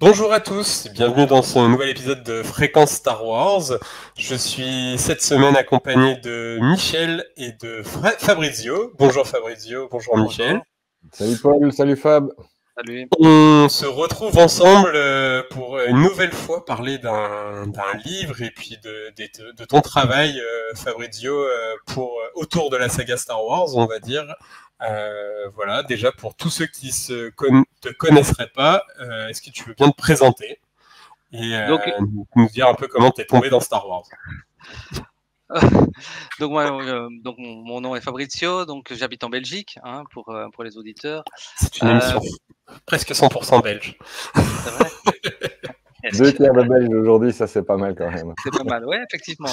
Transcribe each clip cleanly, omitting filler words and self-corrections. Bonjour à tous, bienvenue dans ce nouvel épisode de Fréquence Star Wars. Je suis cette semaine accompagné de Michel et de Fabrizio. Bonjour Fabrizio, bonjour Michel. Salut Paul, salut Fab. Salut. On se retrouve ensemble pour une nouvelle fois parler d'un livre et puis de ton travail, Fabrizio, autour de la saga Star Wars, on va dire. Voilà, déjà pour tous ceux qui ne te connaisseraient pas, est-ce que tu veux bien te présenter et nous dire un peu comment tu es tombé dans Star Wars? Donc mon nom est Fabrizio, donc j'habite en Belgique, hein, pour les auditeurs. C'est une émission presque 100% belge. C'est vrai. Deux tiers de Belges aujourd'hui, ça c'est pas mal quand même. C'est pas mal, ouais, effectivement.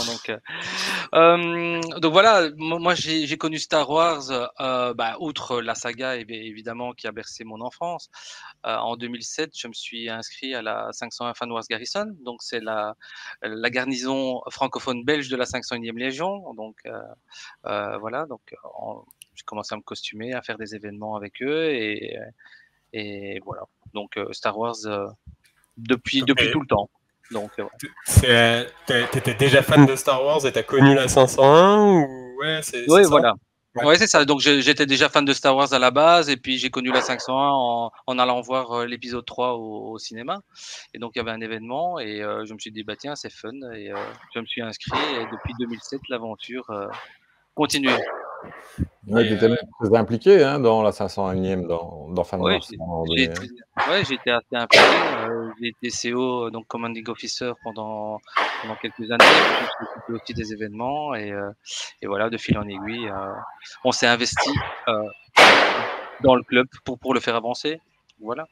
Donc voilà, moi j'ai connu Star Wars, outre la saga évidemment qui a bercé mon enfance. En 2007, je me suis inscrit à la 501 Fan Wars Garrison, donc c'est la garnison francophone belge de la 501e Légion. Donc voilà, donc j'ai commencé à me costumer, à faire des événements avec eux et voilà. Donc Star Wars. Depuis tout le temps. T'étais déjà fan de Star Wars et t'as connu la 501 ou... Ouais, voilà. Ouais, c'est ça. Donc j'étais déjà fan de Star Wars à la base et puis j'ai connu la 501 en allant voir l'épisode 3 au cinéma. Et donc il y avait un événement et je me suis dit, bah tiens, c'est fun. Et je me suis inscrit et depuis 2007, l'aventure continue. Ouais, tu étais très impliqué hein, dans la 501e, dans Fan Wars. Oui, j'étais assez impliqué. J'ai été CO, donc Commanding Officer, pendant quelques années. J'ai occupé aussi des événements et voilà, de fil en aiguille, on s'est investi dans le club pour le faire avancer. Voilà.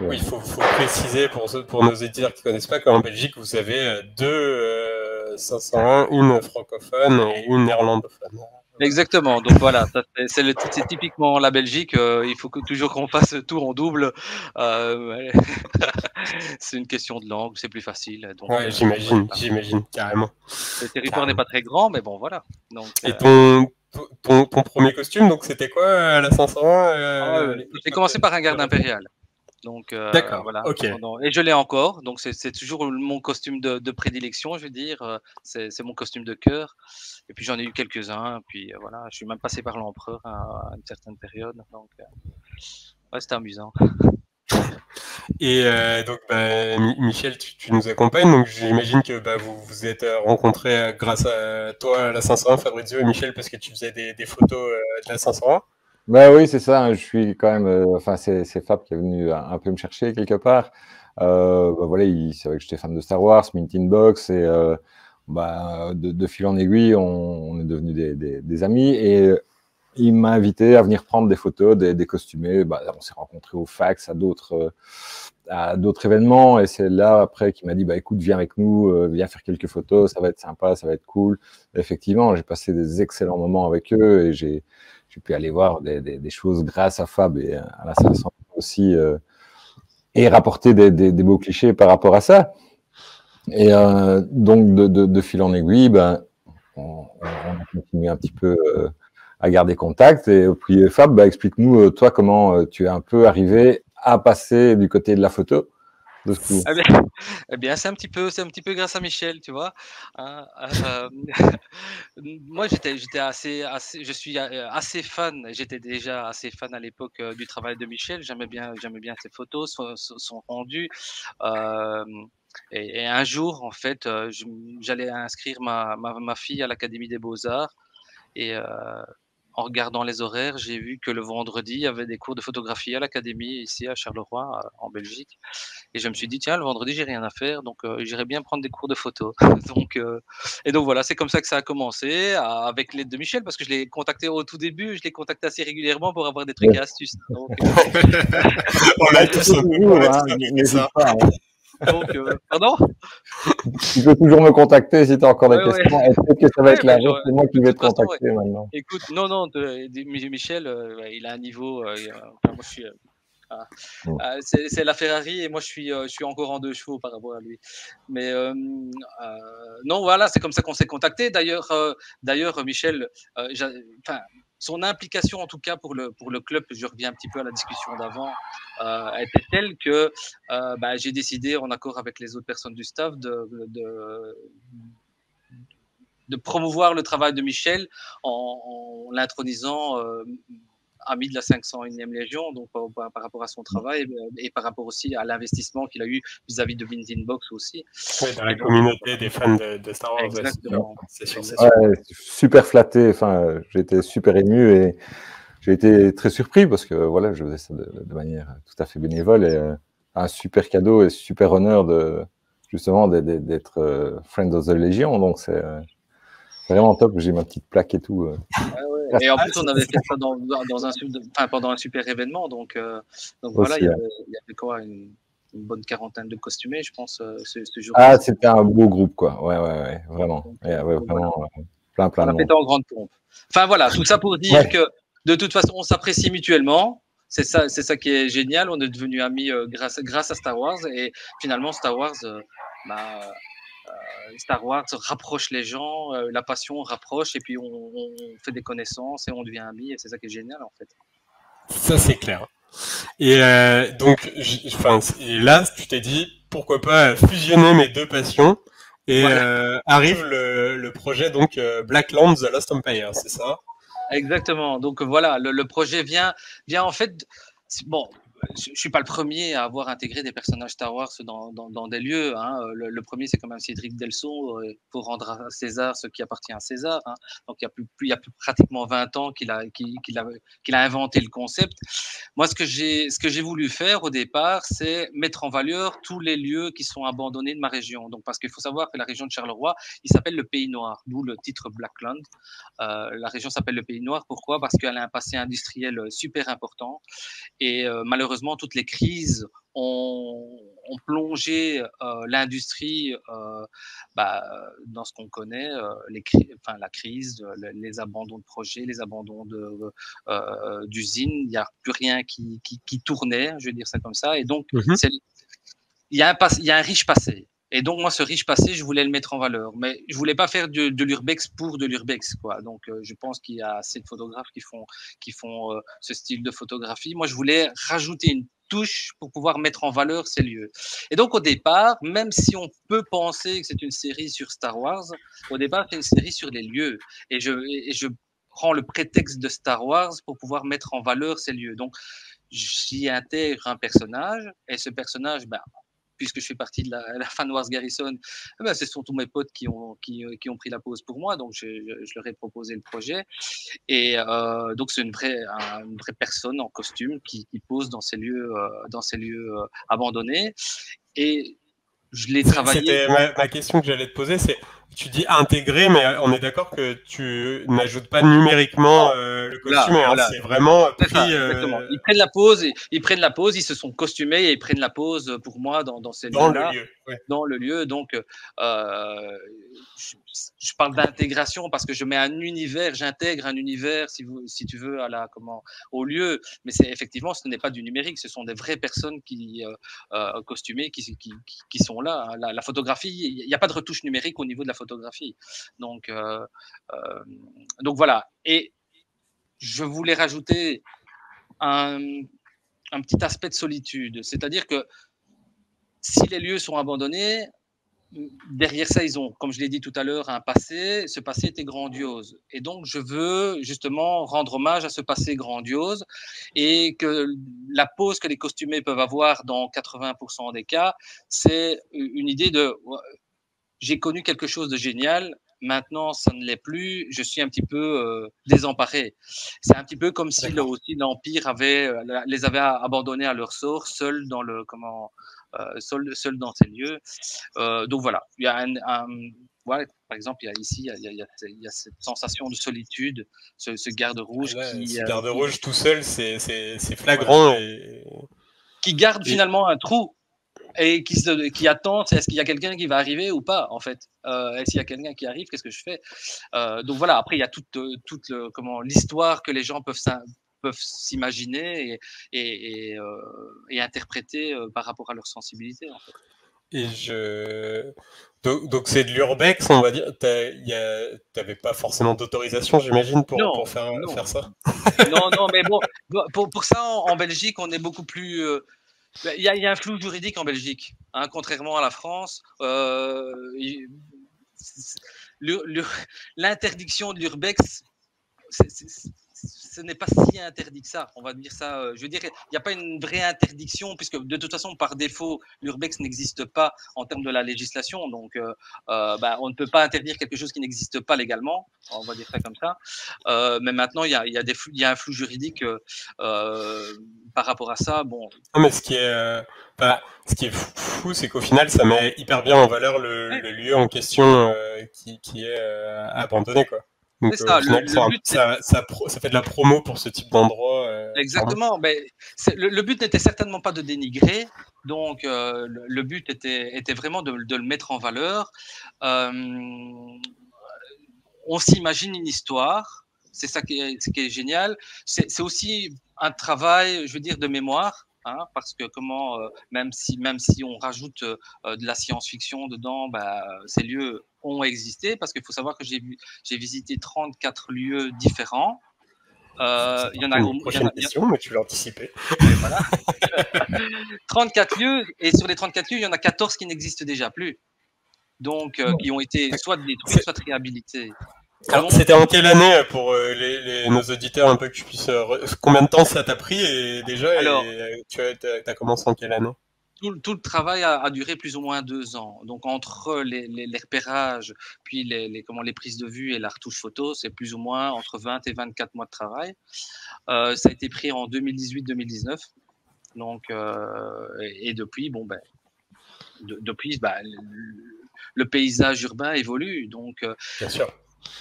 Ouais. Oui, il faut préciser pour nos éditeurs qui ne connaissent pas qu'en Belgique, vous avez deux 501, une francophone et une néerlandophone. Exactement, donc voilà, c'est typiquement la Belgique, il faut toujours qu'on fasse tout en double, c'est une question de langue, c'est plus facile. Donc, ouais, j'imagine, carrément. Le territoire n'est pas très grand, mais bon, voilà. Donc, et ton premier costume, donc c'était quoi à la 501 j'ai commencé par un garde impérial. Donc voilà. Okay. Et je l'ai encore, donc c'est toujours mon costume de prédilection, je veux dire, c'est mon costume de cœur. Et puis j'en ai eu quelques-uns, puis voilà, je suis même passé par l'empereur à une certaine période, donc ouais, c'était amusant. Et donc Michel, tu nous accompagnes, donc j'imagine que vous vous êtes rencontrés grâce à toi, à la 501, Fabrizio et Michel, parce que tu faisais des photos de la 501. Ben oui, c'est ça, je suis quand même... c'est Fab qui est venu un peu me chercher quelque part. Voilà, il savait que j'étais fan de Star Wars, Mint in Box, et de fil en aiguille, on est devenus des amis. Et il m'a invité à venir prendre des photos, des costumés. On s'est rencontrés au fax, à d'autres événements. Et c'est là, après, qu'il m'a dit, écoute, viens avec nous, viens faire quelques photos, ça va être sympa, ça va être cool. Et effectivement, j'ai passé des excellents moments avec eux et j'ai pu aller voir des choses grâce à Fab et à la 500 aussi et rapporter des beaux clichés par rapport à ça. Et donc, de fil en aiguille, on continue un petit peu à garder contact. Et puis, Fab, explique-nous, toi, comment tu es un peu arrivé à passer du côté de la photo. Eh bien, c'est un petit peu grâce à Michel, tu vois. Moi, j'étais déjà assez fan à l'époque du travail de Michel. J'aimais bien ses photos, son rendu. Et un jour, en fait, j'allais inscrire ma fille à l'Académie des Beaux-Arts et en regardant les horaires, j'ai vu que le vendredi, il y avait des cours de photographie à l'académie, ici à Charleroi, en Belgique. Et je me suis dit, tiens, le vendredi, j'ai rien à faire, donc j'irai bien prendre des cours de photo. Et donc voilà, c'est comme ça que ça a commencé, avec l'aide de Michel, parce que je l'ai contacté au tout début, je l'ai contacté assez régulièrement pour avoir des trucs et astuces. Donc, on l'a tous au pardon, tu peux toujours me contacter si tu as encore des questions. Ouais. Et peut-être que ça va être l'argent, c'est moi qui vais te contacter maintenant. Écoute, Michel, il a un niveau. Moi, je suis C'est la Ferrari et moi je suis encore en deux chevaux par rapport à lui. Mais non, voilà, c'est comme ça qu'on s'est contacté. D'ailleurs, Michel, son implication en tout cas pour le club, je reviens un petit peu à la discussion d'avant, était telle que j'ai décidé, en accord avec les autres personnes du staff, de promouvoir le travail de Michel en l'intronisant ami de la 501e Légion, donc par rapport à son travail et par rapport aussi à l'investissement qu'il a eu vis-à-vis de Vinzin Box aussi. Oui, dans la communauté des fans de Star Wars. Exactement. Ouais, super flatté, enfin, j'étais super ému et j'ai été très surpris parce que voilà, je faisais ça de manière tout à fait bénévole et un super cadeau et super honneur de justement d'être Friend of the Legion, donc c'est vraiment top, j'ai ma petite plaque et tout. Ouais. Et en plus, on avait fait ça pendant un super événement, donc voilà, il y avait quoi, une bonne quarantaine de costumés, je pense, ce jour. Ah, c'était un beau groupe, quoi, ouais, vraiment, plein. On a fait en grande pompe. Enfin voilà, tout ça pour dire que de toute façon, on s'apprécie mutuellement. C'est ça qui est génial, on est devenus amis grâce à Star Wars, et finalement, Star Wars rapproche les gens, la passion rapproche, et puis on fait des connaissances et on devient amis, et c'est ça qui est génial en fait. Ça c'est clair. Et donc, là, tu t'es dit pourquoi pas fusionner mes deux passions, et voilà. Arrive le projet donc Blackland The Lost Empire, c'est ça? Exactement. Donc voilà, le projet vient en fait. Bon. Je ne suis pas le premier à avoir intégré des personnages Star Wars dans des lieux. Hein. Le premier, c'est quand même Cédric Delson, pour rendre à César ce qui appartient à César. Hein. Donc, il y a plus pratiquement 20 ans qu'il a inventé le concept. Moi, ce que j'ai voulu faire au départ, c'est mettre en valeur tous les lieux qui sont abandonnés de ma région. Donc, parce qu'il faut savoir que la région de Charleroi, il s'appelle le Pays Noir, d'où le titre Blackland. La région s'appelle le Pays Noir. Pourquoi? Parce qu'elle a un passé industriel super important. Et malheureusement, toutes les crises ont plongé l'industrie dans ce qu'on connaît, la crise, les abandons de projets, les abandons d'usines. Il n'y a plus rien qui tournait, je vais dire ça comme ça. Et donc, il y a un riche passé. Et donc, moi, ce riche passé, je voulais le mettre en valeur. Mais je ne voulais pas faire de l'urbex pour de l'urbex, quoi. Donc, je pense qu'il y a assez de photographes qui font ce style de photographie. Moi, je voulais rajouter une touche pour pouvoir mettre en valeur ces lieux. Et donc, au départ, même si on peut penser que c'est une série sur Star Wars, au départ, c'est une série sur les lieux. Et je prends le prétexte de Star Wars pour pouvoir mettre en valeur ces lieux. Donc, j'y intègre un personnage. Et ce personnage, puisque je fais partie de la Fan Wars Garrison, ce sont tous mes potes qui ont pris la pause pour moi, donc je leur ai proposé le projet. Et donc c'est une vraie personne en costume qui pose dans ces lieux abandonnés. Et je l'ai travaillé. C'était ma question que j'allais te poser, c'est tu dis intégrer, mais on est d'accord que tu n'ajoutes pas numériquement le costume. Voilà. C'est vraiment pris, ça, ils prennent la pause, ils se sont costumés et ils prennent la pause pour moi dans ces lieux-là. Dans le lieu. Donc, je parle d'intégration parce que je mets un univers, j'intègre un univers, si tu veux, au lieu. Mais effectivement, ce n'est pas du numérique, ce sont des vraies personnes costumées qui sont là. Hein. La photographie, il n'y a pas de retouche numérique au niveau de la photographie. Donc voilà. Et je voulais rajouter un petit aspect de solitude. C'est-à-dire que si les lieux sont abandonnés, derrière ça, ils ont, comme je l'ai dit tout à l'heure, un passé. Ce passé était grandiose. Et donc, je veux justement rendre hommage à ce passé grandiose et que la pause que les costumés peuvent avoir dans 80% des cas, c'est une idée de... J'ai connu quelque chose de génial, maintenant ça ne l'est plus, je suis un petit peu désemparé. C'est un petit peu comme si l'Empire les avait abandonnés à leur sort, seuls dans seul dans ces lieux. Donc voilà, il y a par exemple, il y a cette sensation de solitude, ce garde rouge qui tout seul, c'est flagrant qui garde finalement un trou. Et qui attend, est-ce qu'il y a quelqu'un qui va arriver ou pas, en fait? Et s'il y a quelqu'un qui arrive, qu'est-ce que je fais? Donc voilà, après, il y a toute l'histoire que les gens peuvent peuvent s'imaginer et interpréter par rapport à leur sensibilité. En fait. Et je... Donc c'est de l'urbex, on va dire. T'avais pas forcément d'autorisation, j'imagine, pour faire ça. Non, non, mais bon, pour ça, en Belgique, on est beaucoup plus... Il y a un flou juridique en Belgique, hein, contrairement à la France. L'interdiction de l'urbex, ce n'est pas si interdit que ça, on va dire ça. Je veux dire, il n'y a pas une vraie interdiction, puisque de toute façon, par défaut, l'urbex n'existe pas en termes de la législation. Donc, on ne peut pas interdire quelque chose qui n'existe pas légalement, on va dire ça comme ça. Mais maintenant, il y a un flou juridique par rapport à ça. Bon. Non, mais ce qui est fou, c'est qu'au final, ça met hyper bien en valeur le lieu en question qui est abandonné, quoi. Donc, ça, ça fait de la promo pour ce type d'endroit. Exactement. Mais le but n'était certainement pas de dénigrer. Donc, le but était vraiment de le mettre en valeur. On s'imagine une histoire. C'est ça qui est génial. C'est aussi un travail, je veux dire, de mémoire. Hein, parce que même si on rajoute de la science-fiction dedans, ces lieux ont existé, parce qu'il faut savoir que j'ai visité 34 lieux différents. Il y en a une prochaine question, mais tu l'as anticipé. Voilà. 34 lieux, et sur les 34 lieux, il y en a 14 qui n'existent déjà plus, donc qui ont été soit détruits, soit réhabilités. Alors, c'était en quelle année pour nos auditeurs, un peu que tu puisses... Combien de temps ça t'a pris et déjà, alors, t'as commencé en quelle année? Tout le travail a duré plus ou moins 2 ans. Donc, entre les repérages, puis les prises de vue et la retouche photo, c'est plus ou moins entre 20 et 24 mois de travail. Ça a été pris en 2018-2019. Donc, et depuis, le paysage urbain évolue. Donc, bien sûr.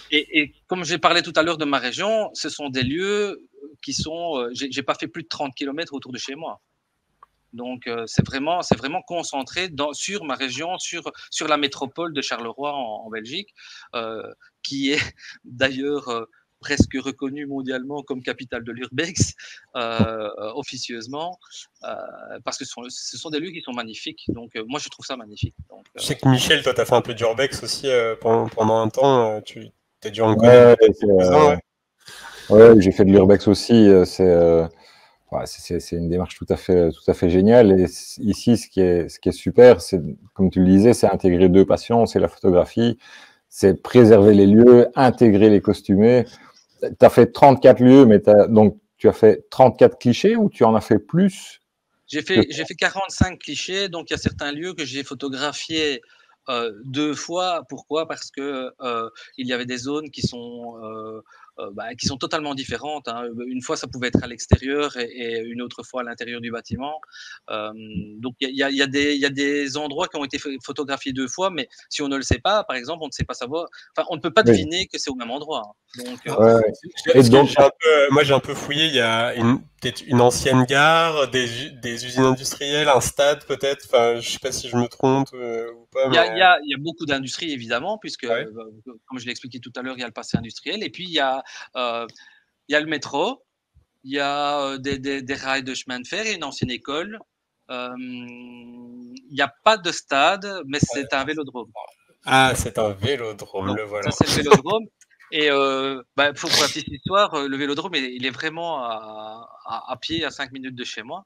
Et comme j'ai parlé tout à l'heure de ma région, ce sont des lieux qui sont... j'ai pas fait plus de 30 km autour de chez moi. Donc, c'est vraiment concentré sur ma région, sur la métropole de Charleroi en Belgique, qui est d'ailleurs presque reconnue mondialement comme capitale de l'urbex, officieusement, parce que ce sont des lieux qui sont magnifiques. Donc, moi, je trouve ça magnifique. Donc, je sais que Michel, toi, tu as fait un peu d'urbex aussi pendant un temps. Tu as dû en connaître. Ouais, j'ai fait de l'urbex aussi. C'est une démarche tout à fait géniale. Et ici, ce qui est super, c'est, comme tu le disais, c'est intégrer deux passions, c'est la photographie, c'est préserver les lieux, intégrer les costumés. Tu as fait 34 lieux, mais donc tu as fait 34 clichés ou tu en as fait plus? J'ai fait 45 clichés, donc il y a certains lieux que j'ai photographiés 2 fois. Pourquoi? Parce que il y avait des zones qui sont totalement différentes, hein. Une fois, ça pouvait être à l'extérieur et une autre fois à l'intérieur du bâtiment. Donc, il y a des endroits qui ont été photographiés 2 fois, mais si on ne le sait pas, par exemple, on ne sait pas savoir, enfin, on ne peut pas deviner que c'est au même endroit. Donc, moi, j'ai un peu fouillé. Il y a peut-être une ancienne gare, des usines industrielles, un stade peut-être. Enfin, je ne sais pas si je me trompe ou pas. Mais... Il y a beaucoup d'industries, évidemment, puisque, comme je l'ai expliqué tout à l'heure, il y a le passé industriel et puis il y a il y a le métro, il y a des rails de chemin de fer et une ancienne école. Il n'y a pas de stade, mais c'est un vélodrome. Ah, c'est un vélodrome, donc, le voilà. Ça, c'est le vélodrome. Et pour la petite histoire, le vélodrome, il est vraiment à pied, à 5 minutes de chez moi.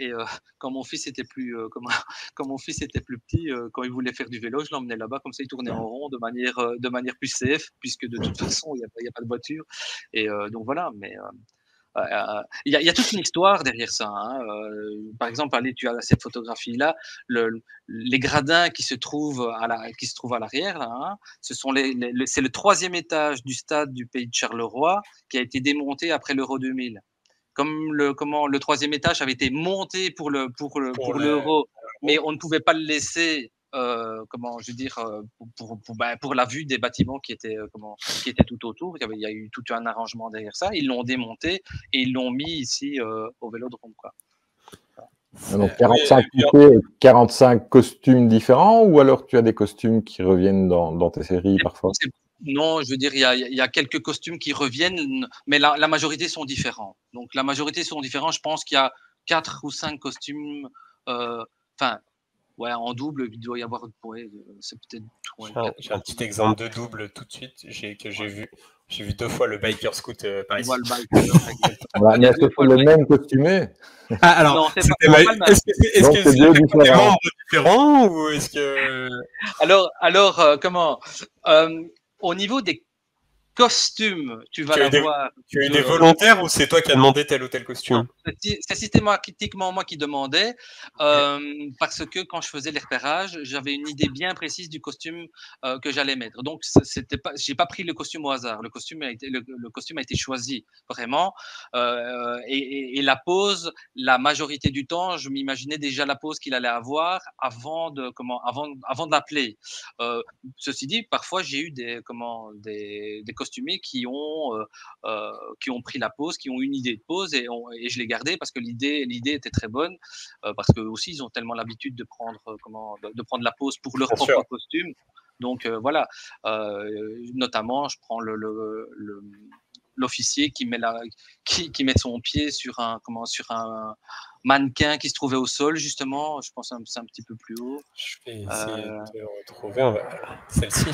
Et quand mon fils était plus petit, quand il voulait faire du vélo, je l'emmenais là-bas, comme ça il tournait en rond de manière plus safe, puisque de toute façon il n'y a pas de voiture. Et donc voilà, mais il y a toute une histoire derrière ça, hein. Par exemple, allez, tu as cette photographie-là, les gradins qui se trouvent à l'arrière, là, hein, c'est le 3e étage du stade du Pays de Charleroi qui a été démonté après l'Euro 2000. Comme le 3e étage avait été monté pour l'Euro, mais on ne pouvait pas le laisser pour la vue des bâtiments qui étaient tout autour. Il y a eu tout un arrangement derrière ça. Ils l'ont démonté et ils l'ont mis ici au vélodrome, quoi. Donc 45 costumes différents, ou alors tu as des costumes qui reviennent dans tes séries parfois? Non, je veux dire, il y a quelques costumes qui reviennent, mais la majorité sont différents. Donc, la majorité sont différents. Je pense qu'il y a 4 ou 5 costumes, enfin, ouais, en double, il doit y avoir, ouais, c'est peut-être… Ouais, j'ai un petit exemple de double tout de suite que j'ai vu. J'ai vu 2 fois le biker scout par ici. Il y a 2 fois le même costumé. Ah, alors, est-ce que c'est des membres différents ou est-ce que… Alors, comment au niveau des costumes, tu vas avoir… Tu as eu des volontaires ou c'est toi qui as demandé tel ou tel costume? C'est systématiquement moi qui demandais, parce que quand je faisais les repérages, j'avais une idée bien précise du costume que j'allais mettre. Donc, je n'ai pas pris le costume au hasard. Le costume a été choisi, vraiment. Et la pose, la majorité du temps, je m'imaginais déjà la pose qu'il allait avoir avant de l'appeler. Ceci dit, parfois, j'ai eu des costumés qui ont pris la pose, qui ont une idée de pose et je l'ai gardée parce que l'idée était très bonne, parce que aussi ils ont tellement l'habitude de prendre prendre la pose pour leur propre costume. Donc voilà, notamment je prends l'officier qui met son pied sur un mannequin qui se trouvait au sol, justement. Je pense que c'est un petit peu plus haut. Je vais essayer de retrouver celle-ci.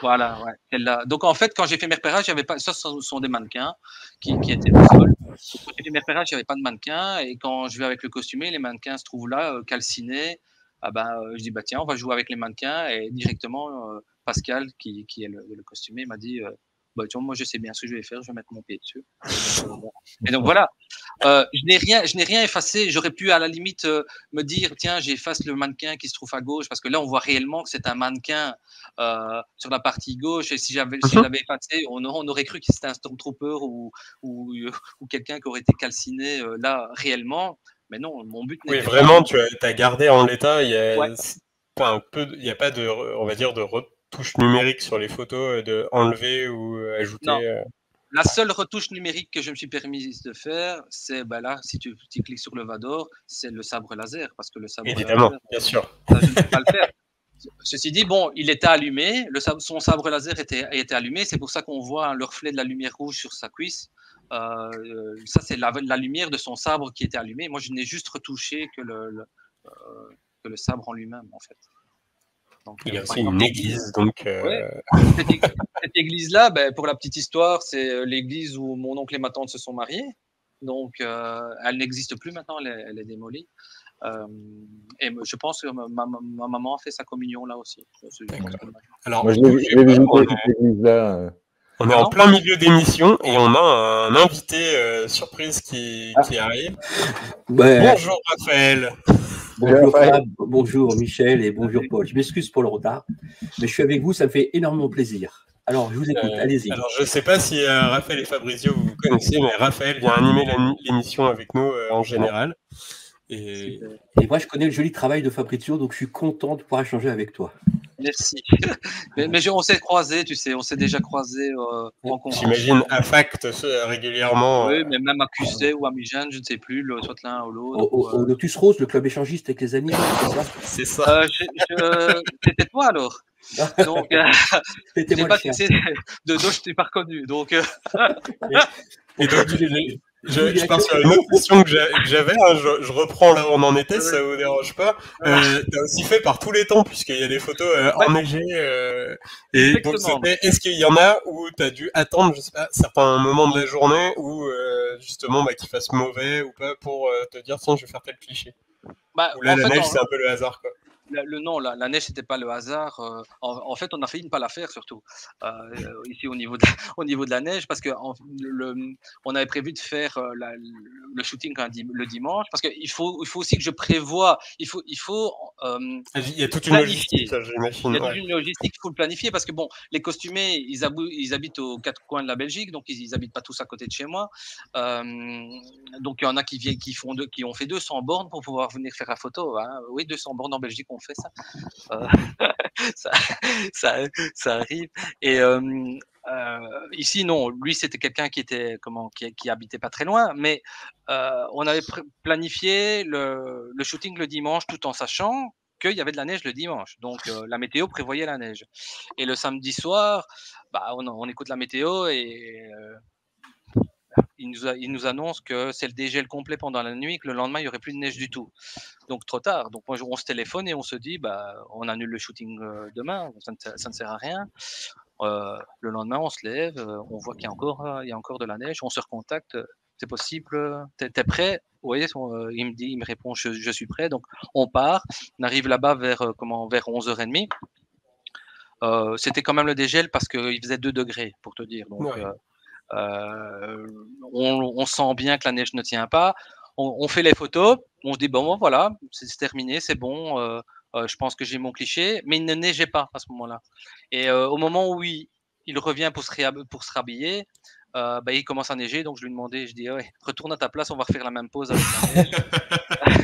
Voilà, ouais, celle-là. Donc en fait, quand j'ai fait mes repérages, j'avais pas. Ça, ce sont des mannequins qui étaient au sol. Quand j'ai fait mes repérages, il n'y avait pas de mannequins. Et quand je vais avec le costumé, les mannequins se trouvent là, calcinés. Ah ben, je dis, bah tiens, on va jouer avec les mannequins. Et directement, Pascal, qui est le costumé, m'a dit, bah tiens, moi je sais bien ce que je vais faire, je vais mettre mon pied dessus. Et donc voilà. Je n'ai rien effacé. J'aurais pu à la limite me dire tiens, j'efface le mannequin qui se trouve à gauche, parce que là on voit réellement que c'est un mannequin sur la partie gauche, et si j'avais effacé, on aurait cru que c'était un stormtrooper ou quelqu'un qui aurait été calciné là réellement. Mais non, mon but n'est vraiment, tu as gardé en l'état. Il n'y a, a pas de, on va dire, de retouche numérique sur les photos, de enlever ou ajouter. Non. La seule retouche numérique que je me suis permise de faire, c'est ben là, si tu cliques sur le Vador, c'est le sabre laser, parce que le sabre évidemment, laser, bien sûr. Ça, je ne peux pas le faire. Ceci dit, bon, il était allumé, son sabre laser était allumé, c'est pour ça qu'on voit le reflet de la lumière rouge sur sa cuisse. Ça, c'est la lumière de son sabre qui était allumée. Moi, je n'ai juste retouché que le sabre en lui-même, en fait. Donc, il y a aussi une église. Donc, ouais. Cette église-là, ben, pour la petite histoire, c'est l'église où mon oncle et ma tante se sont mariés. Donc, elle n'existe plus maintenant, elle est démolie. Et je pense que ma maman a fait sa communion là aussi. Alors, moi, on est en plein milieu d'émission et on a un invité surprise qui arrive. Ouais. Bonjour Raphaël. Bonjour, Fab, bonjour Michel et bonjour Paul. Je m'excuse pour le retard, mais je suis avec vous, ça me fait énormément plaisir. Alors, je vous écoute, allez-y. Alors, je ne sais pas si Raphaël et Fabrizio, vous connaissez, mais Raphaël vient animer l'émission avec nous en général. Et moi, je connais le joli travail de Fabrizio, donc je suis content de pouvoir échanger avec toi. Merci. Mais on s'est croisés, tu sais, on s'est déjà croisés. J'imagine à Fact régulièrement. Oui, mais même à QC ou à Mugène, je ne sais plus, soit l'un ou l'autre. Au Lotus Rose, le club échangiste avec les amis. C'est ça. C'était toi alors. Donc, c'était moi. De dos, je t'ai pas reconnu. Donc, et donc, je pars sur une autre question que j'avais, hein, je reprends là où on en était, si ça vous dérange pas. Tu as aussi fait par tous les temps, puisqu'il y a des photos enneigées. Et donc, est-ce qu'il y en a où tu as dû attendre, je sais pas, certains moments de la journée où justement qu'il fasse mauvais ou pas pour te dire tiens, je vais faire tel cliché? Ou là, la neige, c'est un peu le hasard, quoi. Non, la neige, c'était pas le hasard. En fait, on a failli ne pas la faire, surtout ici au niveau de la neige, parce que on avait prévu de faire le shooting le dimanche, parce qu'il faut aussi que je prévoie. Il y a toute une logistique, j'imagine. Il y a toute une logistique, il faut le planifier, parce que bon, les costumés, ils habitent aux 4 coins de la Belgique, donc ils n'habitent pas tous à côté de chez moi. Donc il y en a qui ont fait 200 bornes pour pouvoir venir faire la photo. Hein. Oui, 200 bornes en Belgique. On fait ça. Ça arrive. Et ici, non. Lui, c'était quelqu'un qui habitait pas très loin, mais on avait planifié le shooting le dimanche, tout en sachant qu'il y avait de la neige le dimanche. Donc, la météo prévoyait la neige. Et le samedi soir, bah, on écoute la météo et il nous annonce que c'est le dégel complet pendant la nuit, que le lendemain, il n'y aurait plus de neige du tout. Donc, trop tard. Donc, on se téléphone et on se dit, bah, on annule le shooting demain, ça ne sert à rien. Le lendemain, on se lève, on voit qu'il y a encore de la neige, on se recontacte. C'est possible, t'es prêt? Oui, il me répond, je suis prêt. Donc, on part, on arrive là-bas vers 11h30. C'était quand même le dégel parce qu'il faisait 2 degrés, pour te dire. Donc, ouais. On sent bien que la neige ne tient pas. On fait les photos, on se dit, bon, voilà, c'est terminé, c'est bon. Je pense que j'ai mon cliché, mais il ne neigeait pas à ce moment-là. Et au moment où il revient pour se rhabiller, bah, il commence à neiger, donc je lui demandais, je dis, ouais, retourne à ta place, on va refaire la même pause avec la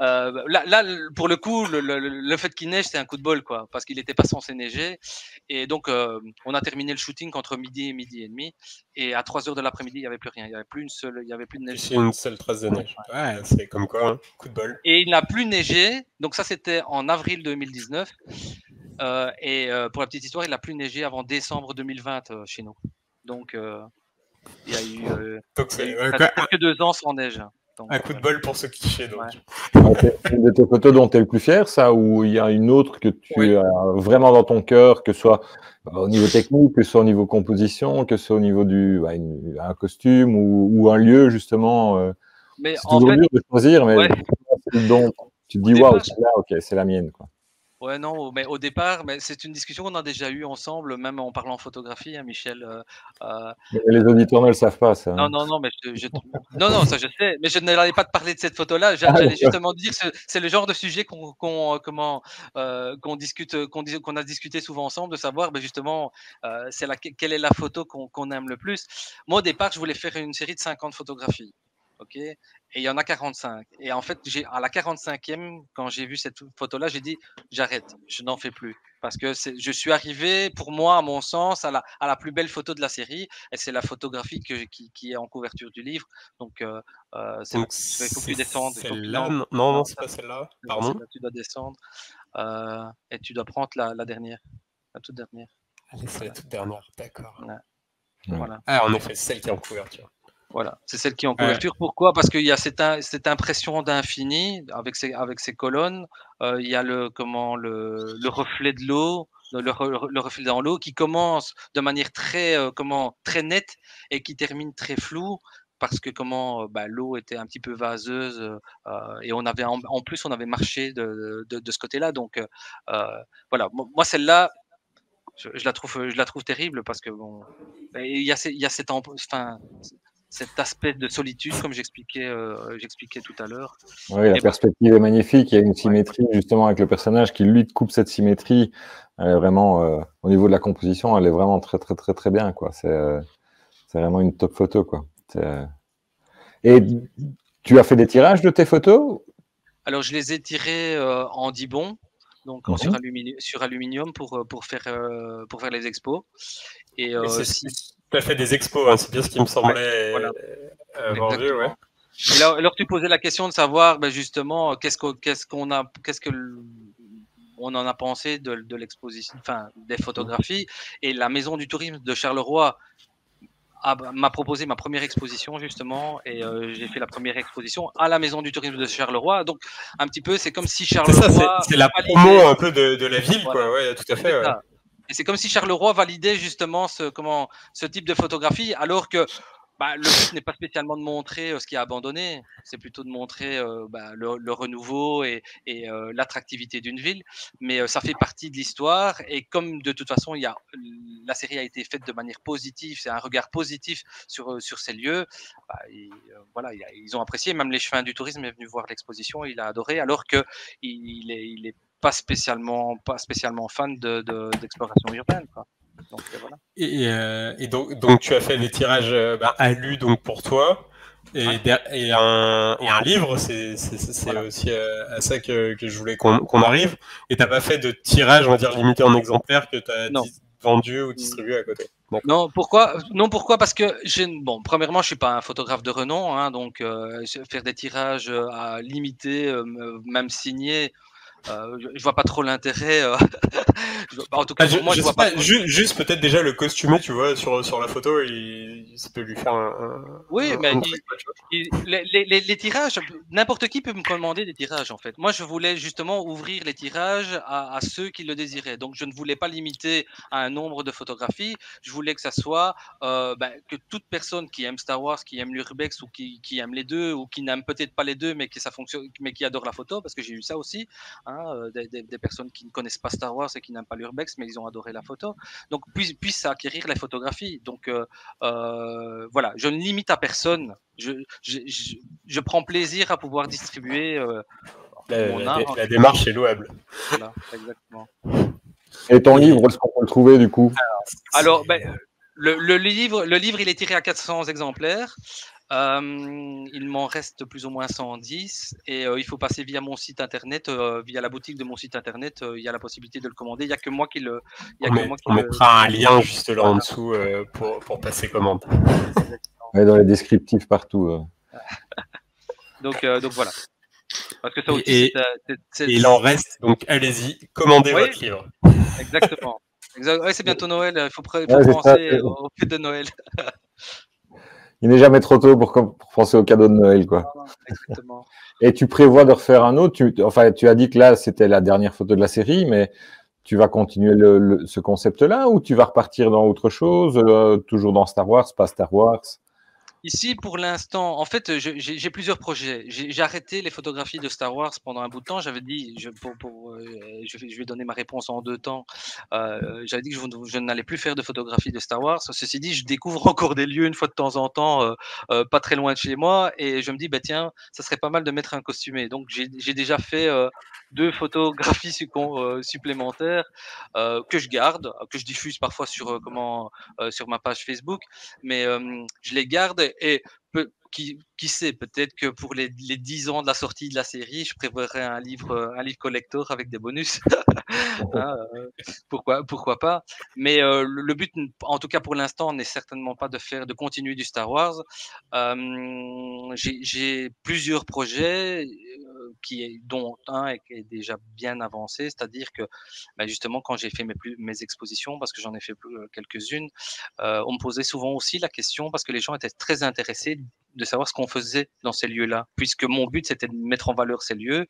neige. Là, pour le coup, le fait qu'il neige, c'est un coup de bol, quoi, parce qu'il n'était pas censé neiger. Et donc, on a terminé le shooting entre midi et demi. Et à 3h de l'après-midi, il n'y avait plus rien. Il n'y avait plus de neige. C'est une seule trace de neige. Ouais, c'est comme quoi, hein, coup de bol. Et il n'a plus neigé. Donc ça, c'était en avril 2019. Et pour la petite histoire, il n'a plus neigé avant décembre 2020 chez nous. Donc, il y a eu presque 2 ans sans neige. Donc, un coup de bol pour ce cliché. Donc. Ouais. C'est une de tes photos dont tu es le plus fier, ça, ou il y a une autre que tu as vraiment dans ton cœur, que ce soit au niveau technique, que ce soit au niveau composition, que ce soit au niveau un costume ou un lieu, justement. Mais c'est toujours dur de choisir, mais donc, tu te dis, waouh, celle-là, ok, c'est la mienne, quoi. Ouais, non, mais au départ, c'est une discussion qu'on a déjà eue ensemble, même en parlant photographie, hein, Michel. Les auditeurs ne le savent pas, ça. Non, mais non, ça je sais, mais je n'allais pas te parler de cette photo-là. J'allais justement dire que c'est le genre de sujet qu'on a discuté souvent ensemble, de savoir justement quelle est la photo qu'on aime le plus. Moi, au départ, je voulais faire une série de 50 photographies. Okay. Et il y en a 45. Et en fait, à la 45e, quand j'ai vu cette photo-là, j'ai dit j'arrête, je n'en fais plus. Parce que je suis arrivé, pour moi, à mon sens, à la plus belle photo de la série. Et c'est la photographie qui est en couverture du livre. Donc, il faut plus descendre. Celle-là, non, c'est pas celle-là. Pardon. Tu dois descendre et tu dois prendre la dernière. La toute dernière. Allez, c'est la toute dernière, d'accord. Ouais. Mmh. Voilà. Ah, en effet, celle qui est en couverture. Voilà, c'est celle qui est en couverture. Pourquoi ? Parce qu'il y a cette impression d'infini avec ses colonnes. Il y a le reflet de l'eau, le reflet dans l'eau qui commence de manière très nette et qui termine très floue parce que l'eau était un petit peu vaseuse et on avait en plus on avait marché de ce côté-là. Donc voilà, moi celle-là. Je la trouve terrible parce que bon, il y a cet aspect de solitude, comme j'expliquais tout à l'heure. Oui, la perspective est magnifique. Il y a une symétrie, justement, avec le personnage qui, lui, coupe cette symétrie. Elle est vraiment, au niveau de la composition, elle est vraiment très, très, très, très bien, quoi. C'est vraiment une top photo, quoi. Et tu as fait des tirages de tes photos? Alors, je les ai tirées en Dibon, donc sur aluminium pour faire les expos. Et tu as fait des expos, hein, c'est bien ce qui me semblait avoir vu. Ouais. Alors, tu posais la question de savoir justement qu'est-ce qu'on en a pensé de l'exposition, enfin des photographies. Et la Maison du Tourisme de Charleroi m'a proposé ma première exposition, justement, et j'ai fait la première exposition à la Maison du Tourisme de Charleroi. Donc, un petit peu, c'est comme si Charleroi. C'est la promo un peu de la ville, voilà. Quoi. Ouais, tout à fait. Et c'est comme si Charleroi validait justement ce type de photographie, alors que le but n'est pas spécialement de montrer ce qui est abandonné, c'est plutôt de montrer le renouveau et l'attractivité d'une ville. Mais ça fait partie de l'histoire. Et comme de toute façon, la série a été faite de manière positive, c'est un regard positif sur ces lieux, ils ont apprécié. Même les Chemins du Tourisme est venu voir l'exposition, il a adoré, alors qu'il est pas spécialement fan d'exploration urbaine, quoi. Donc, voilà. Et donc tu as fait des tirages à lu, donc pour toi, et un livre, c'est voilà. Aussi à ça que je voulais qu'on arrive. Et tu n'as pas fait de tirage, on va dire, limité en exemplaires que tu as vendu ou distribué à côté. Non, pourquoi ? Parce que, premièrement, je ne suis pas un photographe de renom, hein, donc faire des tirages à limiter, même signés, Je vois pas trop l'intérêt. En tout cas, moi, je vois pas. Juste peut-être déjà le costumé, tu vois, sur la photo, ça peut lui faire un. Oui, mais les tirages, n'importe qui peut me commander des tirages en fait. Moi, je voulais justement ouvrir les tirages à ceux qui le désiraient. Donc, je ne voulais pas limiter à un nombre de photographies. Je voulais que ça soit que toute personne qui aime Star Wars, qui aime l'urbex ou qui aime les deux ou qui n'aime peut-être pas les deux, mais qui adore la photo, parce que j'ai eu ça aussi. Des personnes qui ne connaissent pas Star Wars et qui n'aiment pas l'urbex, mais ils ont adoré la photo, donc puissent acquérir la photographie. Donc voilà, je ne limite à personne, je prends plaisir à pouvoir distribuer mon art. La démarche est louable. Voilà, exactement. Et ton livre, où est-ce qu'on peut le trouver du coup? Alors le livre, il est tiré à 400 exemplaires. Il m'en reste plus ou moins 110 et il faut passer via mon site internet, via la boutique de mon site internet, il y a la possibilité de le commander, il n'y a que moi qui le... On mettra un lien juste là en dessous pour passer commande. Ouais, dans les descriptifs partout. Donc voilà. Parce que ça aussi, il en reste, donc allez-y, commandez votre livre. Exactement. Ouais, c'est bientôt Noël, il faut penser aux fêtes de Noël. Il n'est jamais trop tôt pour penser au cadeau de Noël, quoi. Exactement. Et tu prévois de refaire un autre. Tu as dit que là, c'était la dernière photo de la série, mais tu vas continuer ce concept-là ou tu vas repartir dans autre chose, toujours dans Star Wars, pas Star Wars? Ici, pour l'instant, en fait, j'ai plusieurs projets. J'ai arrêté les photographies de Star Wars pendant un bout de temps. J'avais dit, je vais donner ma réponse en deux temps. J'avais dit que je n'allais plus faire de photographies de Star Wars. Ceci dit, je découvre encore des lieux une fois de temps en temps, pas très loin de chez moi, et je me dis, bah tiens, ça serait pas mal de mettre un costumé. Donc, j'ai déjà fait 2 photographies supplémentaires que je garde, que je diffuse parfois sur ma page Facebook, mais je les garde. Et qui sait, peut-être que pour les 10 ans de la sortie de la série, je prévoirais un livre collector avec des bonus. Pourquoi pas? Mais le but, en tout cas pour l'instant, n'est certainement pas de continuer du Star Wars. J'ai plusieurs projets, dont un est déjà bien avancé, c'est-à-dire que justement quand j'ai fait mes expositions, parce que j'en ai fait quelques-unes, on me posait souvent aussi la question, parce que les gens étaient très intéressés de savoir ce qu'on faisait dans ces lieux-là, puisque mon but c'était de mettre en valeur ces lieux.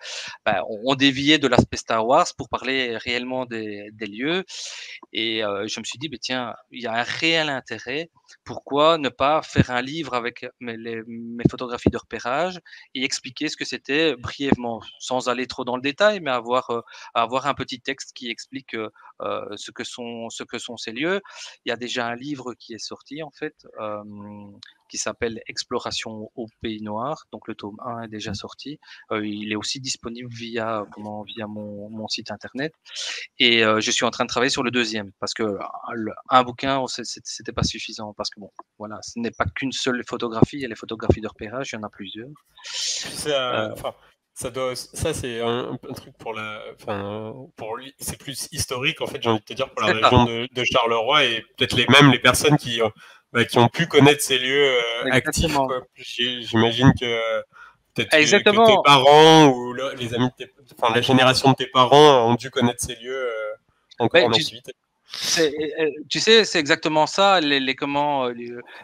On déviait de l'aspect Star Wars pour parler réellement des lieux, et je me suis dit, tiens, il y a un réel intérêt, pourquoi ne pas faire un livre avec mes photographies de repérage et expliquer ce que c'était brièvement, sans aller trop dans le détail, mais avoir un petit texte qui explique ce que sont ces lieux. Il y a déjà un livre qui est sorti en fait, qui s'appelle Exploration au Pays Noir, donc le tome 1 est déjà sorti. Il est aussi disponible via mon site internet, et je suis en train de travailler sur le deuxième, parce que un bouquin, c'était pas suffisant, parce que bon, voilà, ce n'est pas qu'une seule photographie, il y a les photographies de repérage, il y en a plusieurs. Ça c'est un truc c'est plus historique en fait, j'ai envie de te dire, pour la région de Charleroi, et peut-être les personnes qui ont pu connaître ces lieux actifs. J'imagine que peut-être que tes parents ou les amis de la génération de tes parents ont dû connaître ces lieux encore en activité. Tu sais, c'est exactement ça. Il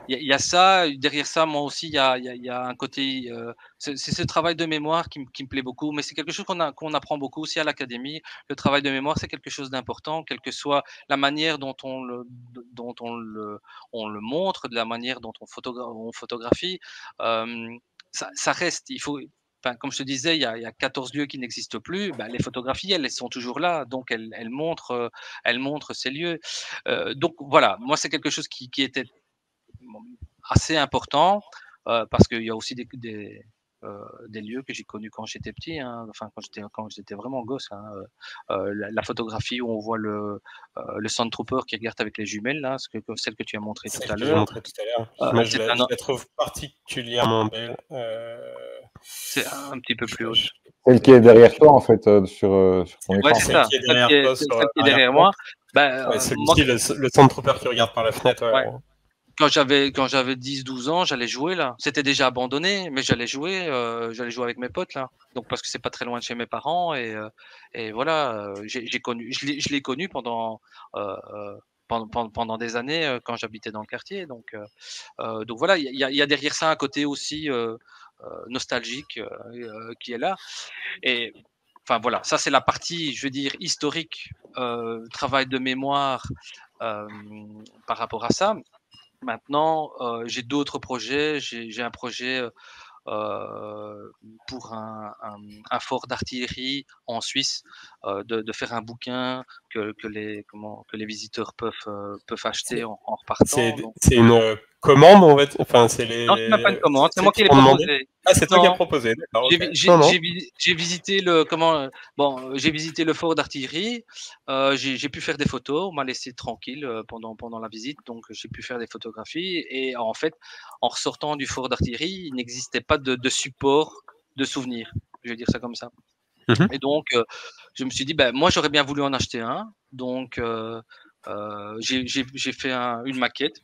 y a ça derrière ça. Moi aussi, il y a un côté. C'est ce travail de mémoire qui me plaît beaucoup, mais c'est quelque chose qu'on apprend beaucoup aussi à l'académie. Le travail de mémoire, c'est quelque chose d'important, quelle que soit la manière dont on le montre, de la manière dont on photographie. Ça reste. Comme je te disais, il y a 14 lieux qui n'existent plus. Les photographies, elles sont toujours là, donc elles montrent ces lieux. Donc voilà, moi c'est quelque chose qui était assez important, parce qu'il y a aussi des lieux que j'ai connus quand j'étais petit, quand j'étais vraiment gosse, la photographie où on voit le Sandtrooper qui regarde avec les jumelles là, celle que tu as montrée tout à l'heure. Je la trouve particulièrement belle. C'est un petit peu plus haute. Celle qui est derrière toi en fait, sur ton écran. C'est ça, celle qui est derrière moi. C'est le Sandtrooper qui regarde par la fenêtre. Quand j'avais 10-12 ans, j'allais jouer là. C'était déjà abandonné, mais j'allais jouer avec mes potes là. Donc parce que c'est pas très loin de chez mes parents et voilà, je l'ai connu pendant des années quand j'habitais dans le quartier. Donc voilà, il y a derrière ça un côté aussi nostalgique qui est là. Et enfin voilà, ça c'est la partie, je veux dire, historique, travail de mémoire par rapport à ça. Maintenant, j'ai d'autres projets. J'ai un projet pour un fort d'artillerie en Suisse, de faire un bouquin que les visiteurs peuvent acheter en repartant. C'est une commande, en fait. Enfin, non, ce n'est pas une commande. C'est moi qui l'ai proposé. Ah, c'est toi qui l'as proposé. D'accord. J'ai visité le fort d'artillerie. J'ai pu faire des photos. On m'a laissé tranquille pendant la visite, donc j'ai pu faire des photographies. Et en fait, en ressortant du fort d'artillerie, il n'existait pas de support de souvenirs. Je vais dire ça comme ça. Mm-hmm. Et donc, je me suis dit, moi, j'aurais bien voulu en acheter un. Donc, j'ai fait une maquette.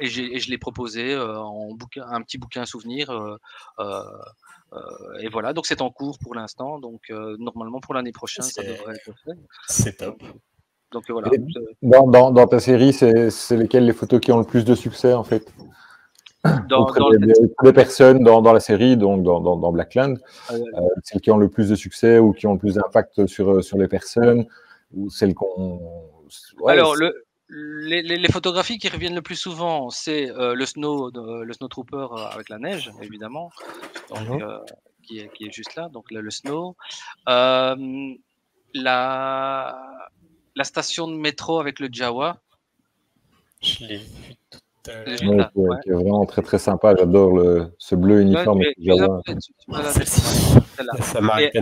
Et je l'ai proposé en bouquin, un petit bouquin souvenir. Et voilà, donc c'est en cours pour l'instant. Donc normalement pour l'année prochaine, ça devrait être fait. C'est top. Donc voilà. Dans ta série, c'est lesquelles les photos qui ont le plus de succès en fait? Des personnes dans la série, donc dans Blackland, celles qui ont le plus de succès ou qui ont le plus d'impact sur les personnes, ou celles qu'on. Ouais, alors le. Les photographies qui reviennent le plus souvent, c'est le snow trooper avec la neige, évidemment, donc, qui est juste là, donc le snow. La station de métro avec le Jawa. Je l'ai vu tout à l'heure. Qui est vraiment très très sympa, j'adore ce bleu uniforme avec le Jawa. Ça m'arrête.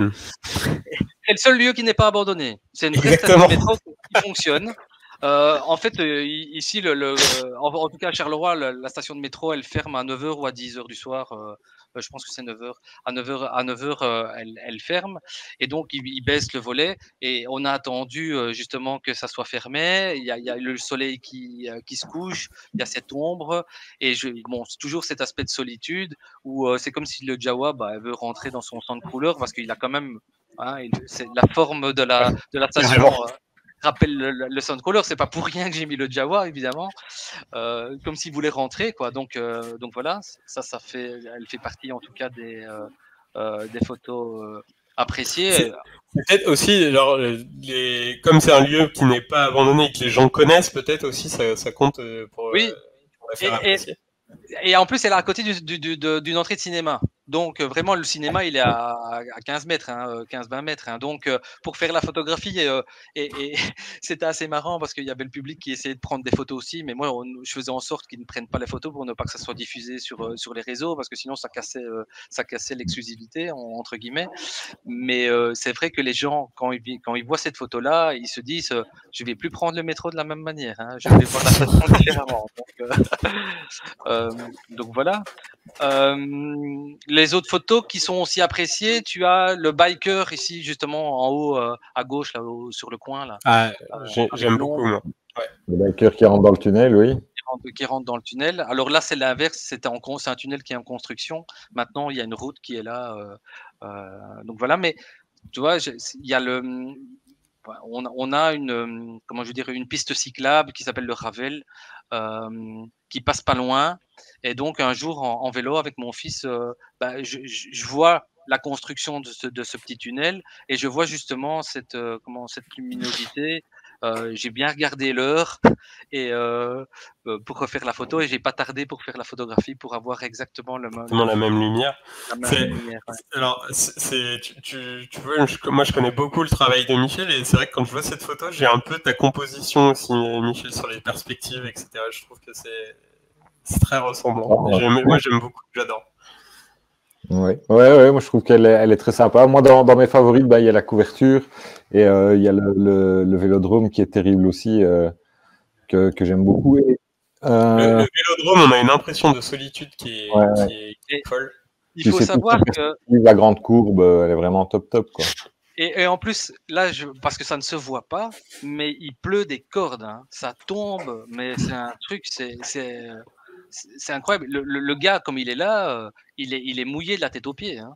C'est le seul lieu qui n'est pas abandonné. C'est une vraie station de métro qui fonctionne. En fait, ici, en tout cas à Charleroi, la station de métro, elle ferme à 9h ou à 10h du soir. Je pense que c'est 9h. À 9h, elle ferme. Et donc, ils baissent le volet. Et on a attendu justement que ça soit fermé. Il y a le soleil qui se couche. Il y a cette ombre. Et c'est toujours cet aspect de solitude où c'est comme si le Jawa veut rentrer dans son centre couleur parce qu'il a quand même c'est la forme de la station. Rappelle le Soundcaller, c'est pas pour rien que j'ai mis le Jawa évidemment, comme s'il voulait rentrer quoi. Donc voilà, elle fait partie en tout cas des photos appréciées. C'est peut-être aussi genre, comme c'est un lieu qui n'est pas abandonné et que les gens connaissent, peut-être aussi ça compte pour. Oui. Pour la faire apprécier. Et en plus, elle est à côté d'une entrée de cinéma. Donc, vraiment, le cinéma, il est à 15 mètres, 15-20 mètres. Donc, pour faire la photographie, et c'était assez marrant parce qu'il y avait le public qui essayait de prendre des photos aussi. Mais moi, je faisais en sorte qu'ils ne prennent pas les photos pour ne pas que ça soit diffusé sur les réseaux parce que sinon, ça cassait l'exclusivité, entre guillemets. Mais c'est vrai que les gens, quand ils voient cette photo-là, ils se disent « Je ne vais plus prendre le métro de la même manière. Je vais voir la façon différemment. » donc voilà. Les autres photos qui sont aussi appréciées, tu as le biker ici justement en haut à gauche là, sur le coin là. Ah, j'aime beaucoup. Ouais. Le biker qui rentre dans le tunnel, oui. Qui rentre dans le tunnel. Alors là, c'est l'inverse. C'est un tunnel qui est en construction. Maintenant, il y a une route qui est là. Donc voilà. Mais tu vois, il y a le. On a une, comment je veux dire, une piste cyclable qui s'appelle le Ravel, qui passe pas loin. Et donc, un jour, en vélo avec mon fils, je vois la construction de ce petit tunnel et je vois justement cette luminosité. J'ai bien regardé l'heure et pour refaire la photo et j'ai pas tardé pour faire la photographie pour avoir exactement la même lumière. Alors, tu vois, moi je connais beaucoup le travail de Michel et c'est vrai que quand je vois cette photo, j'ai un peu ta composition aussi, Michel, sur les perspectives, etc. Je trouve que c'est très ressemblant. Moi j'aime beaucoup, j'adore. Ouais, moi je trouve qu'elle est très sympa. Moi, dans mes favoris, il y a la couverture et il y a le vélodrome qui est terrible aussi, que j'aime beaucoup. Et, le vélodrome, on a une impression de solitude qui est folle. Il faut savoir que la grande courbe, elle est vraiment top. Quoi. Et en plus, là, parce que ça ne se voit pas, mais il pleut des cordes, hein. Ça tombe, mais c'est un truc, c'est incroyable. Le gars, comme il est là, il est mouillé de la tête aux pieds, hein.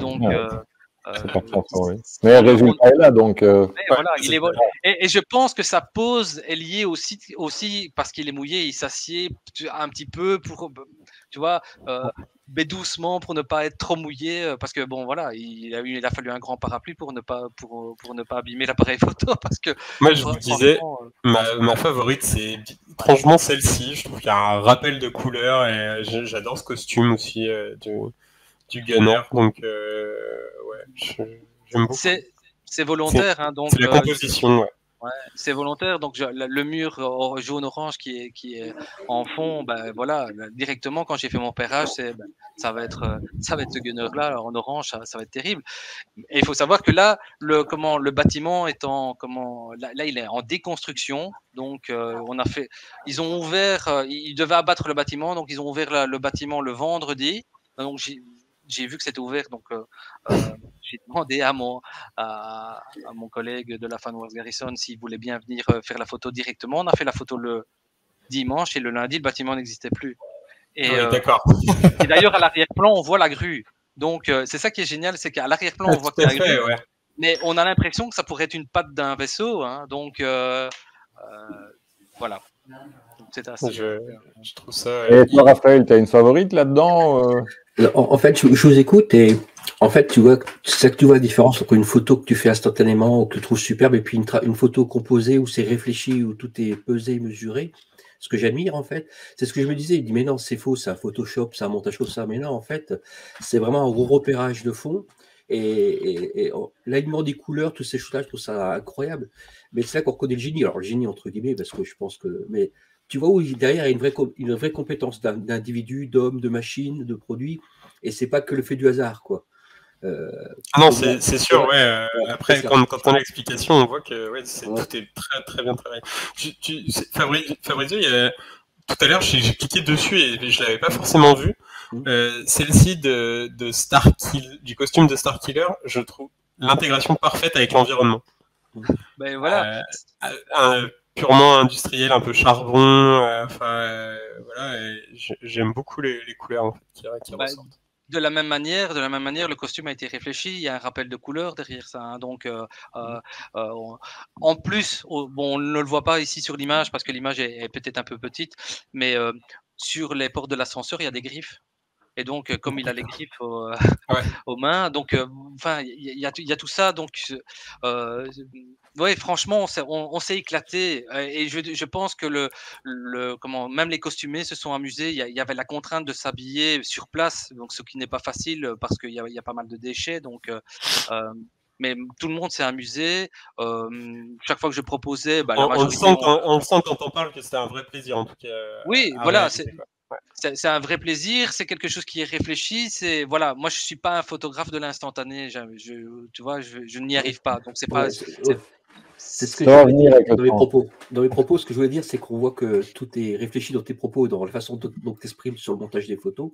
Donc, ouais. Oui. Mais le résultat est là, donc. Voilà, il est bon. Et je pense que sa pose est liée aussi parce qu'il est mouillé, il s'assied un petit peu pour, tu vois, mais doucement pour ne pas être trop mouillé, parce que bon, voilà, il a fallu un grand parapluie pour ne pas abîmer l'appareil photo, parce que. Moi, je vous disais, ma favorite, c'est franchement celle-ci. Je trouve qu'il y a un rappel de couleur et j'adore ce costume aussi du gunner, donc. C'est volontaire, hein, donc c'est la composition, ouais, c'est volontaire, donc le mur jaune orange qui est en fond, ben voilà, directement quand j'ai fait mon pérage, ça va être ce gunner là en orange, ça va être terrible. Et il faut savoir que là le bâtiment est là il est en déconstruction, donc ils devaient abattre le bâtiment, donc ils ont ouvert le bâtiment le vendredi, donc j'ai vu que c'était ouvert, donc j'ai demandé à mon collègue de la Fan Wars Garrison s'il voulait bien venir faire la photo directement. On a fait la photo le dimanche et le lundi, le bâtiment n'existait plus. Et, oui, d'accord. Et d'ailleurs, à l'arrière-plan, on voit la grue. Donc, c'est ça qui est génial, c'est qu'à l'arrière-plan, on voit que la grue. Ouais. Mais on a l'impression que ça pourrait être une patte d'un vaisseau. Hein, donc, voilà. Donc, c'est assez. Je trouve ça. Et toi, Raphaël, tu as une favorite là-dedans En fait, je vous écoute et en fait, tu vois, c'est ça que tu vois la différence entre une photo que tu fais instantanément ou que tu trouves superbe et puis une photo composée où c'est réfléchi, où tout est pesé, mesuré. Ce que j'admire, en fait, c'est ce que je me disais. Il dit, mais non, c'est faux, c'est un Photoshop, c'est un montage comme ça. Mais non, en fait, c'est vraiment un gros repérage de fond. Et l'alignement des couleurs, toutes ces choses-là, je trouve ça incroyable. Mais c'est là qu'on reconnaît le génie. Alors, le génie, entre guillemets, parce que je pense que. Mais, tu vois, où derrière, il y a une vraie compétence d'individu, d'homme, de machine, de produit, et c'est pas que le fait du hasard, quoi. Non, c'est sûr, ouais. Après, quand on a l'explication, on voit que ouais, tout est très, très bien travaillé. Fabrizio, tout à l'heure, j'ai cliqué dessus et je l'avais pas forcément vu. Celle-ci du costume de Starkiller, je trouve l'intégration parfaite avec l'environnement. Ben voilà. Purement industriel, un peu charbon, voilà, j'aime beaucoup les couleurs en fait, qui ressortent. De la même manière, le costume a été réfléchi, il y a un rappel de couleur derrière ça, hein, donc en plus, on ne le voit pas ici sur l'image parce que l'image est peut-être un peu petite, mais sur les portes de l'ascenseur, il y a des griffes. Et donc, comme il a les griffes aux mains, donc, enfin, il y a tout ça. Donc, ouais, franchement, on s'est éclaté. Et je pense que même les costumés se sont amusés. Il y avait la contrainte de s'habiller sur place, donc ce qui n'est pas facile parce qu'il y a pas mal de déchets. Donc, mais tout le monde s'est amusé. Chaque fois que je proposais, la majorité, on sent quand on parle que c'était un vrai plaisir en tout cas. Oui, voilà. C'est un vrai plaisir, c'est quelque chose qui est réfléchi. C'est voilà, moi je suis pas un photographe de l'instantané, tu vois, je n'y arrive pas. Donc c'est pas. C'est ce que je voulais dire dans mes propos. Dans mes propos, ce que je voulais dire, c'est qu'on voit que tout est réfléchi dans tes propos, dans la façon dont tu exprimes sur le montage des photos.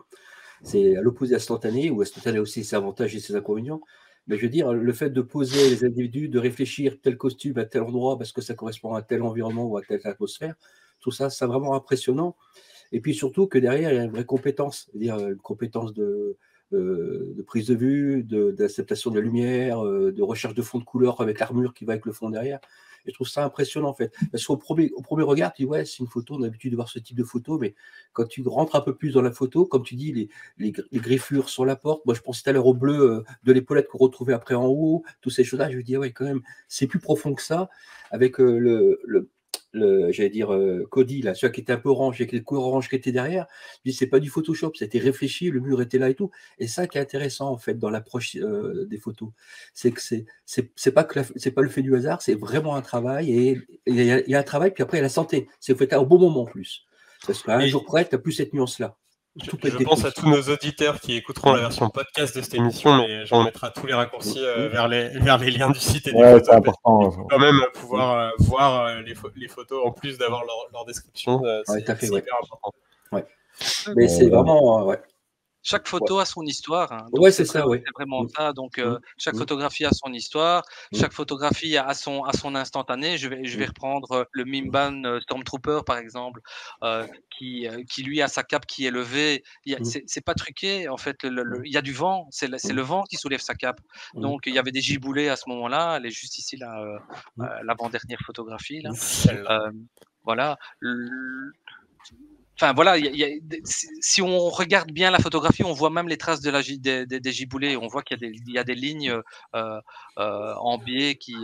C'est à l'opposé instantané, où instantané aussi ses avantages et ses inconvénients. Mais je veux dire, le fait de poser les individus, de réfléchir tel costume à tel endroit parce que ça correspond à tel environnement ou à telle atmosphère, tout ça, c'est vraiment impressionnant. Et puis surtout que derrière, il y a une vraie compétence, c'est-à-dire une compétence de prise de vue, d'acceptation de la lumière, de recherche de fond de couleur avec l'armure qui va avec le fond derrière. Et je trouve ça impressionnant, en fait. Parce qu'au premier regard, tu dis, ouais, c'est une photo, on a l'habitude de voir ce type de photo, mais quand tu rentres un peu plus dans la photo, comme tu dis, les griffures sur la porte, moi, je pensais tout à l'heure au bleu de l'épaulette qu'on retrouvait après en haut, toutes ces choses-là, je me dis, ouais, quand même, c'est plus profond que ça, avec j'allais dire Cody, là, celui qui était un peu orange et qui était orange qui était derrière, je dis c'est pas du Photoshop, c'était réfléchi, le mur était là et tout. Et ça qui est intéressant en fait dans l'approche des photos, c'est que c'est pas le fait du hasard, c'est vraiment un travail et il y a un travail, puis après il y a la santé. C'est fait au bon moment en plus. Parce qu'à un jour près, tu n'as plus cette nuance-là. Je pense à tous nos auditeurs qui écouteront la version podcast de cette émission, mais j'en mettrai tous les raccourcis vers les liens du site et des photos. C'est important. Il faut quand même pouvoir voir les photos en plus d'avoir leur description. C'est hyper important. Ouais. Mais c'est vraiment. Ouais. Chaque photo a son histoire. Hein. Donc, ouais, c'est ça, ouais. C'est vraiment ça. Donc, chaque photographie a son histoire. Chaque photographie a son instantané. Je vais reprendre le Mimban Stormtrooper, par exemple, qui lui a sa cape qui est levée. C'est pas truqué, en fait. Il y a du vent. C'est le vent qui soulève sa cape. Donc, il y avait des giboulées à ce moment-là. Elle est juste ici, là, l'avant-dernière photographie. Là. Voilà. Enfin, voilà, si on regarde bien la photographie, on voit même les traces de des giboulées. On voit qu'il y a des lignes en biais qui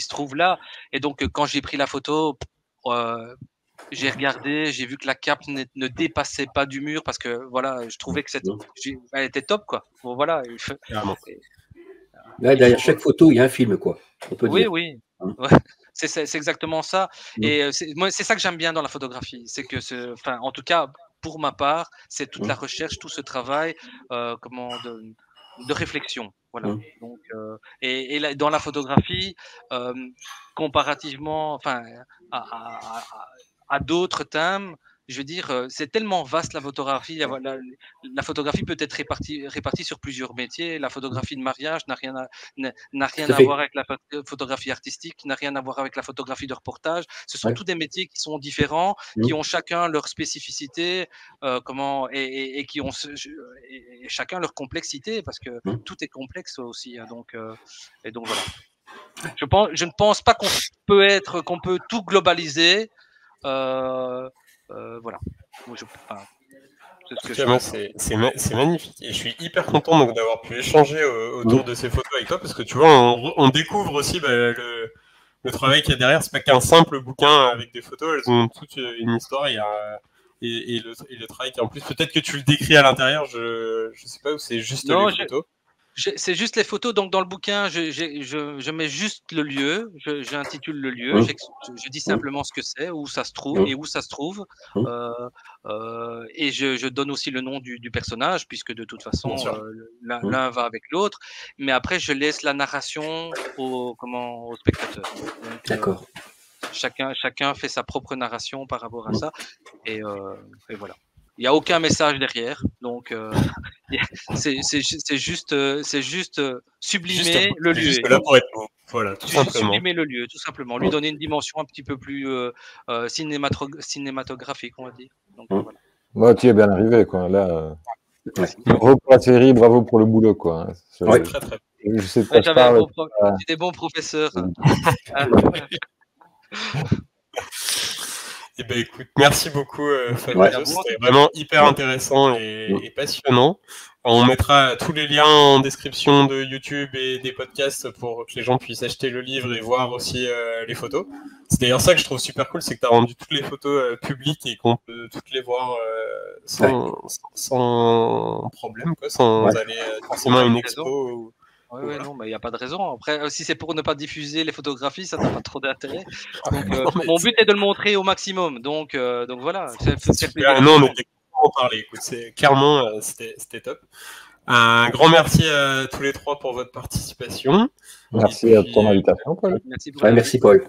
se trouvent là. Et donc, quand j'ai pris la photo, j'ai regardé, j'ai vu que la cape ne dépassait pas du mur parce que, voilà, je trouvais que elle était top, quoi. Bon, voilà. Là, derrière chaque photo, il y a un film, quoi. On peut dire. Oui, oui. Ouais. C'est exactement ça. Et moi, c'est ça que j'aime bien dans la photographie. C'est que, enfin, en tout cas, pour ma part, c'est toute la recherche, tout ce travail, de réflexion. Voilà. Donc, et là, dans la photographie, comparativement, enfin, à d'autres thèmes. Je veux dire, c'est tellement vaste la photographie. La photographie peut être répartie sur plusieurs métiers. La photographie de mariage n'a rien à voir avec la photographie artistique, n'a rien à voir avec la photographie de reportage. Ce sont tous des métiers qui sont différents, qui ont chacun leur spécificité, et qui ont chacun leur complexité, parce que tout est complexe aussi. Hein, donc voilà. Je ne pense pas qu'on peut tout globaliser. Voilà. C'est magnifique et je suis hyper content d'avoir pu échanger autour de ces photos avec toi, parce que tu vois, on découvre aussi le travail qu'il y a derrière. C'est pas qu'un simple bouquin avec des photos, elles ont toute une histoire. Et le travail qui est en plus, peut-être que tu le décris à l'intérieur, je sais pas, ou c'est juste les photos. C'est juste les photos. Donc dans le bouquin, je mets juste le lieu, j'intitule le lieu, je dis simplement ce que c'est, où ça se trouve et où ça se trouve, et je donne aussi le nom du personnage, puisque de toute façon l'un va avec l'autre. Mais après, je laisse la narration au spectateur. D'accord. Chacun fait sa propre narration par rapport à ça, et voilà. Il n'y a aucun message derrière, donc c'est juste sublimer le lieu. Voilà, tout simplement. Sublimer le lieu, tout simplement. Lui donner une dimension un petit peu plus cinématographique, on va dire. Donc, voilà. Bon, tu es bien arrivé, quoi. Là, bravo pour la série, bravo pour le boulot, quoi. Oui, très très. J'avais des bons professeurs. Eh ben, écoute, merci beaucoup, Fabrizio, c'était vraiment hyper intéressant et passionnant. On mettra tous les liens en description de YouTube et des podcasts pour que les gens puissent acheter le livre et voir aussi les photos. C'est d'ailleurs ça que je trouve super cool, c'est que tu as rendu toutes les photos publiques et qu'on peut toutes les voir sans problème, quoi, sans aller forcément à une expo ou... Oui, voilà. Non, mais il n'y a pas de raison. Après, si c'est pour ne pas diffuser les photographies, ça n'a pas trop d'intérêt. Mon but est de le montrer au maximum. Donc voilà. Non, mais on parlait. Écoute, clairement, c'était top. Un grand merci à tous les trois pour votre participation. Merci à ton invitation, Paul. Merci, Paul.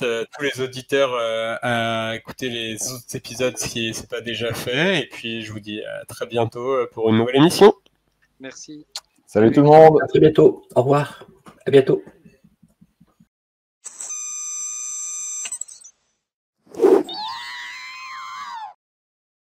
Tous les auditeurs à écouter les autres épisodes si ce n'est pas déjà fait. Et puis, je vous dis à très bientôt pour une nouvelle émission. Merci. Salut tout le monde, à très bientôt, au revoir, à bientôt.